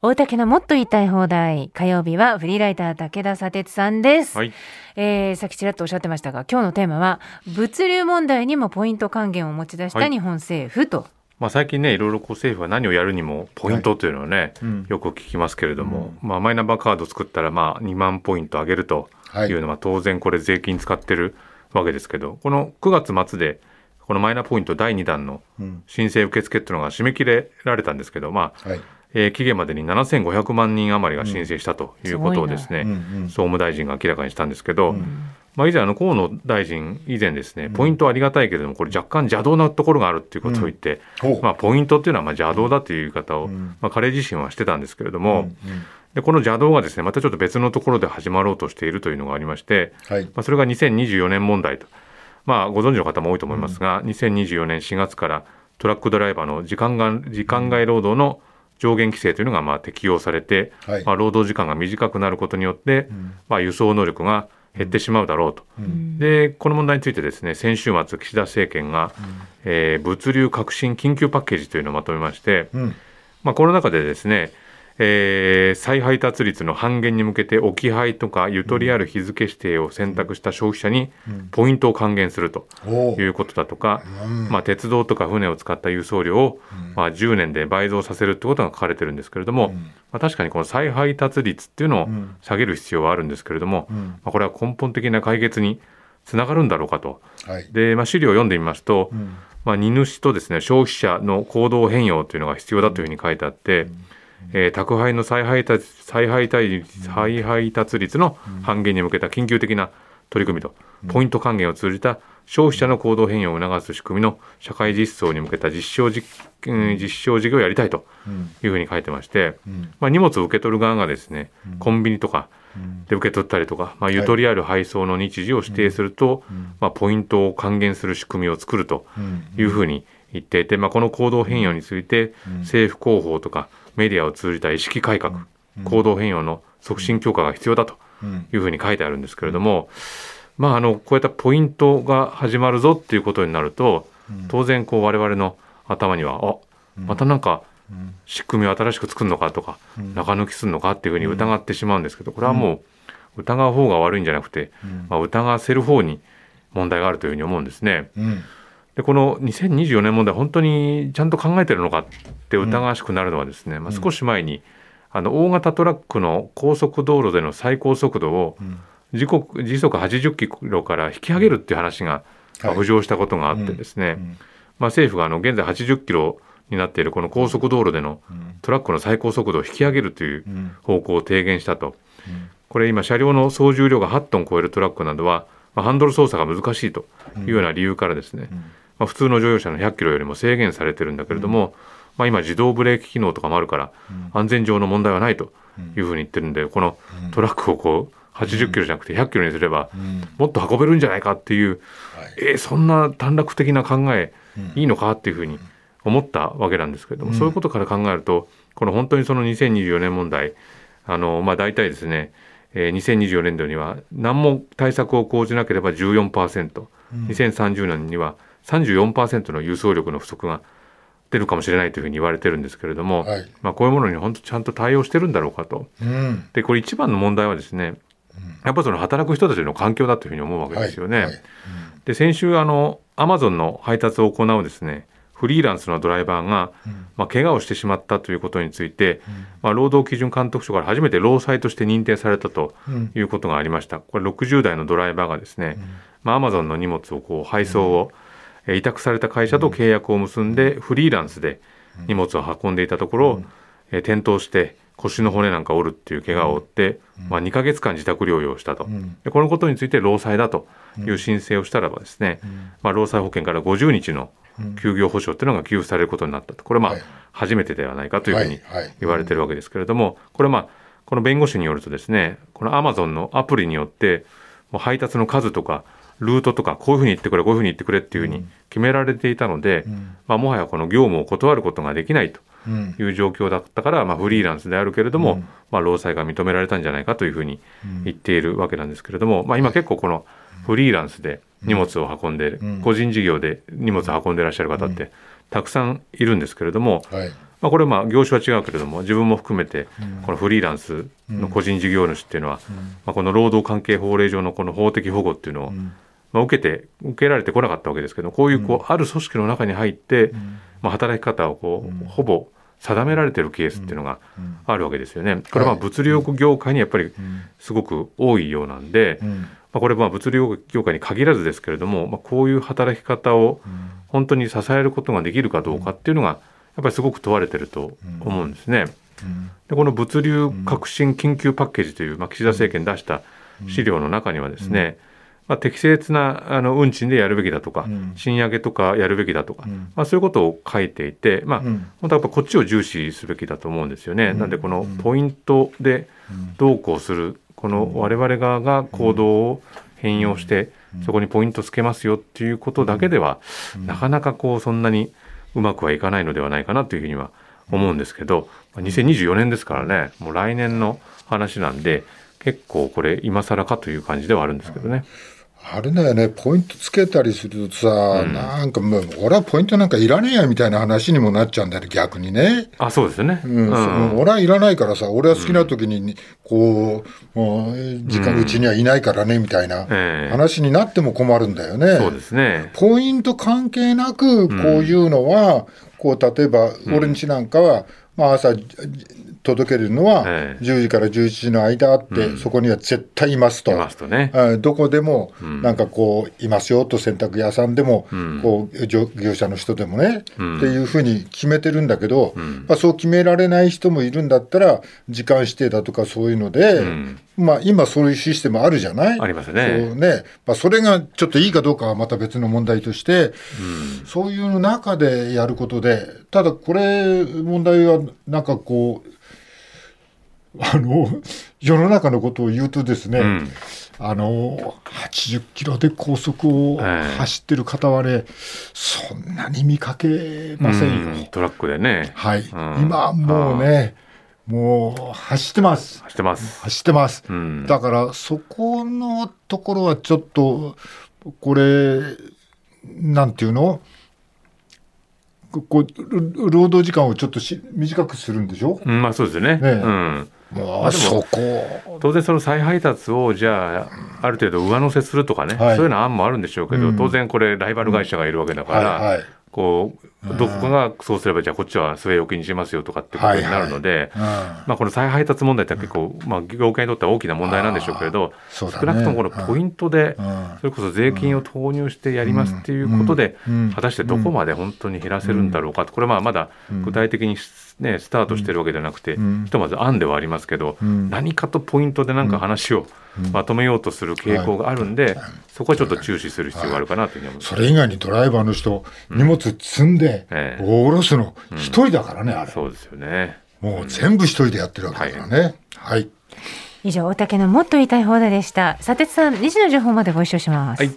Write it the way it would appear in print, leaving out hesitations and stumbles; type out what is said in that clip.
大竹のもっと言いたい放題、火曜日はフリーライター武田砂鉄さんです、はい。さっきちらっとおっしゃってましたが、今日のテーマは物流問題にもポイント還元を持ち出した日本政府と、はい。最近ね、いろいろこう政府は何をやるにもポイントというのをね、はい、よく聞きますけれども、マイナンバーカード作ったら2万ポイント上げるというのは、当然これ税金使ってるわけですけど、この9月末でこのマイナポイント第2弾の申請受付っていうのが締め切れられたんですけど、はい、期限までに7500万人余りが申請したということをですね、総務大臣が明らかにしたんですけど、以前河野大臣以前ですね、ポイントはありがたいけれどもこれ若干邪道なところがあるということを言って、ポイントっていうのは邪道だという言い方を、彼自身はしてたんですけれども、でこの邪道がですね、またちょっと別のところで始まろうとしているというのがありまして、はい、それが2024年問題と、ご存知の方も多いと思いますが、2024年4月からトラックドライバーの時間外労働の上限規制というのが適用されて、はい、労働時間が短くなることによって、輸送能力が減ってしまうだろうと、でこの問題についてですね、先週末岸田政権が、物流革新緊急パッケージというのをまとめまして、この中でですね、再配達率の半減に向けて置き配とかゆとりある日付指定を選択した消費者にポイントを還元するということだとか、鉄道とか船を使った輸送量を10年で倍増させるということが書かれているんですけれども、確かにこの再配達率っていうのを下げる必要はあるんですけれども、これは根本的な解決につながるんだろうかと、で資料を読んでみますと、荷主とですね、消費者の行動変容というのが必要だというふうに書いてあって、宅配の再配達率の半減に向けた緊急的な取り組みと、ポイント還元を通じた消費者の行動変容を促す仕組みの社会実装に向けた実証事業をやりたいというふうに書いてまして、荷物を受け取る側がですね、コンビニとかで受け取ったりとか、ゆとりある配送の日時を指定すると、ポイントを還元する仕組みを作るというふうに言っていて、この行動変容について政府広報とかメディアを通じた意識改革、行動変容の促進強化が必要だというふうに書いてあるんですけれども、こういったポイントが始まるぞっていうことになると、当然こう我々の頭には、またなんか仕組みを新しく作るのかとか、中抜きするのかっていうふうに疑ってしまうんですけど、これはもう疑う方が悪いんじゃなくて、疑わせる方に問題があるというふうに思うんですね。でこの2024年問題、本当にちゃんと考えてるのかって疑わしくなるのはですね、少し前に大型トラックの高速道路での最高速度を時速80キロから引き上げるっていう話が浮上したことがあってですね、政府が現在80キロになっているこの高速道路でのトラックの最高速度を引き上げるという方向を提言したと。これ今車両の総重量が8トン超えるトラックなどは、ハンドル操作が難しいというような理由からですね、普通の乗用車の100キロよりも制限されてるんだけれども、今自動ブレーキ機能とかもあるから安全上の問題はないというふうに言ってるんで、このトラックをこう80キロじゃなくて100キロにすればもっと運べるんじゃないかっていう、そんな短絡的な考えいいのかっていうふうに思ったわけなんですけれども、そういうことから考えると、この本当にその2024年問題、大体ですね、2024年度には何も対策を講じなければ 14%、2030年には34% の輸送力の不足が出るかもしれないというふうに言われてるんですけれども、はい、こういうものに本当ちゃんと対応してるんだろうかと、でこれ一番の問題はですね、やっぱりその働く人たちの環境だというふうに思うわけですよね、で先週Amazon の配達を行うですねフリーランスのドライバーが、怪我をしてしまったということについて、労働基準監督署から初めて労災として認定されたということがありました。これ60代のドライバーがですね、Amazon の荷物を配送を委託された会社と契約を結んでフリーランスで荷物を運んでいたところ、転倒して腰の骨なんか折るっていう怪我を負って、2ヶ月間自宅療養したと、でこのことについて労災だという申請をしたらばですね、労災保険から50日の休業保障というのが給付されることになったと。これは初めてではないかというふうに言われているわけですけれども、これはこの弁護士によるとですね、この Amazon のアプリによって配達の数とかルートとかこういうふうに言ってくれこういうふうに言ってくれっていうふうに決められていたので、もはやこの業務を断ることができないという状況だったから、フリーランスであるけれども、労災が認められたんじゃないかというふうに言っているわけなんですけれども、今結構このフリーランスで荷物を運んで、個人事業で荷物を運んでいらっしゃる方ってたくさんいるんですけれども、まあ、これは業種は違うけれども自分も含めてこのフリーランスの個人事業主っていうのは、まあ、この労働関係法令上のこの法的保護っていうのをまあ受けられてこなかったわけですけど、こういうこうある組織の中に入ってまあ働き方をこうほぼ定められているケースっていうのがあるわけですよね。これは物流業界にやっぱりすごく多いようなんで、まあ、これは物流業界に限らずですけれども、まあ、こういう働き方を本当に支えることができるかどうかっていうのがやっぱりすごく問われてると思うんですね。でこの物流革新緊急パッケージという、まあ、岸田政権出した資料の中にはですね、まあ、適切な運賃でやるべきだとか、賃上げとかやるべきだとか、まあ、そういうことを書いていて、まあ、本当はやっぱこっちを重視すべきだと思うんですよね。なのでこのポイントでどうこうする、この我々側が行動を変容してそこにポイントつけますよっていうことだけではなかなかこうそんなにうまくはいかないのではないかなというふうには思うんですけど、2024年ですからね、もう来年の話なんで結構これ今更かという感じではあるんですけどね。あれだよね、ポイントつけたりするとさ、なんかもう俺はポイントなんかいらねえやみたいな話にもなっちゃうんだよね、逆にね。あ、そうですね、俺はいらないからさ、俺は好きな時にこう、時間うちにはいないからねみたいな話になっても困るんだよね。そうですね。ポイント関係なくこういうのは、こう例えば俺んちなんかは、まあ、朝届けるのは10時から11時の間あって、そこには絶対いますと、ね、どこでもなんかこういますよと、洗濯屋さんでもこう業者の人でもね、っていうふうに決めてるんだけど、まあ、そう決められない人もいるんだったら時間指定だとかそういうので、まあ、今そういうシステムあるじゃない、あります ね、 まあ、それがちょっといいかどうかはまた別の問題として、そういう中でやることで、ただこれ問題はなんかこう世の中のことを言うとですね、80キロで高速を走ってる方はね、そんなに見かけませんよ、トラックでね、はい、今もうね、もう走ってます、だからそこのところはちょっとこれなんていうの、こう労働時間をちょっと短くするんでしょ、まあ、そうですね、まあ、そこ当然その再配達をじゃあある程度上乗せするとかね、そういうの案もあるんでしょうけど、当然これライバル会社がいるわけだから、こうどこかがそうすればじゃあこっちは据え置きにしますよとかってことになるので、まあ、この再配達問題って結構、まあ、業界にとっては大きな問題なんでしょうけれど、少なくともこのポイントで、それこそ税金を投入してやりますっていうことで、果たしてどこまで本当に減らせるんだろうかと、これはまだ具体的にね、スタートしてるわけじゃなくて、ひとまず案ではありますけど、何かとポイントで何か話をまとめようとする傾向があるんで、そこはちょっと注視する必要があるかなというふうに思います。それ以外にドライバーの人、荷物積んで降ろすの一人だからね、あれそうですよね、もう全部一人でやってるわけだからね、はい、以上、大竹のもっと言いたい放題でした。佐哲さん、2時の情報までご一緒します。はい。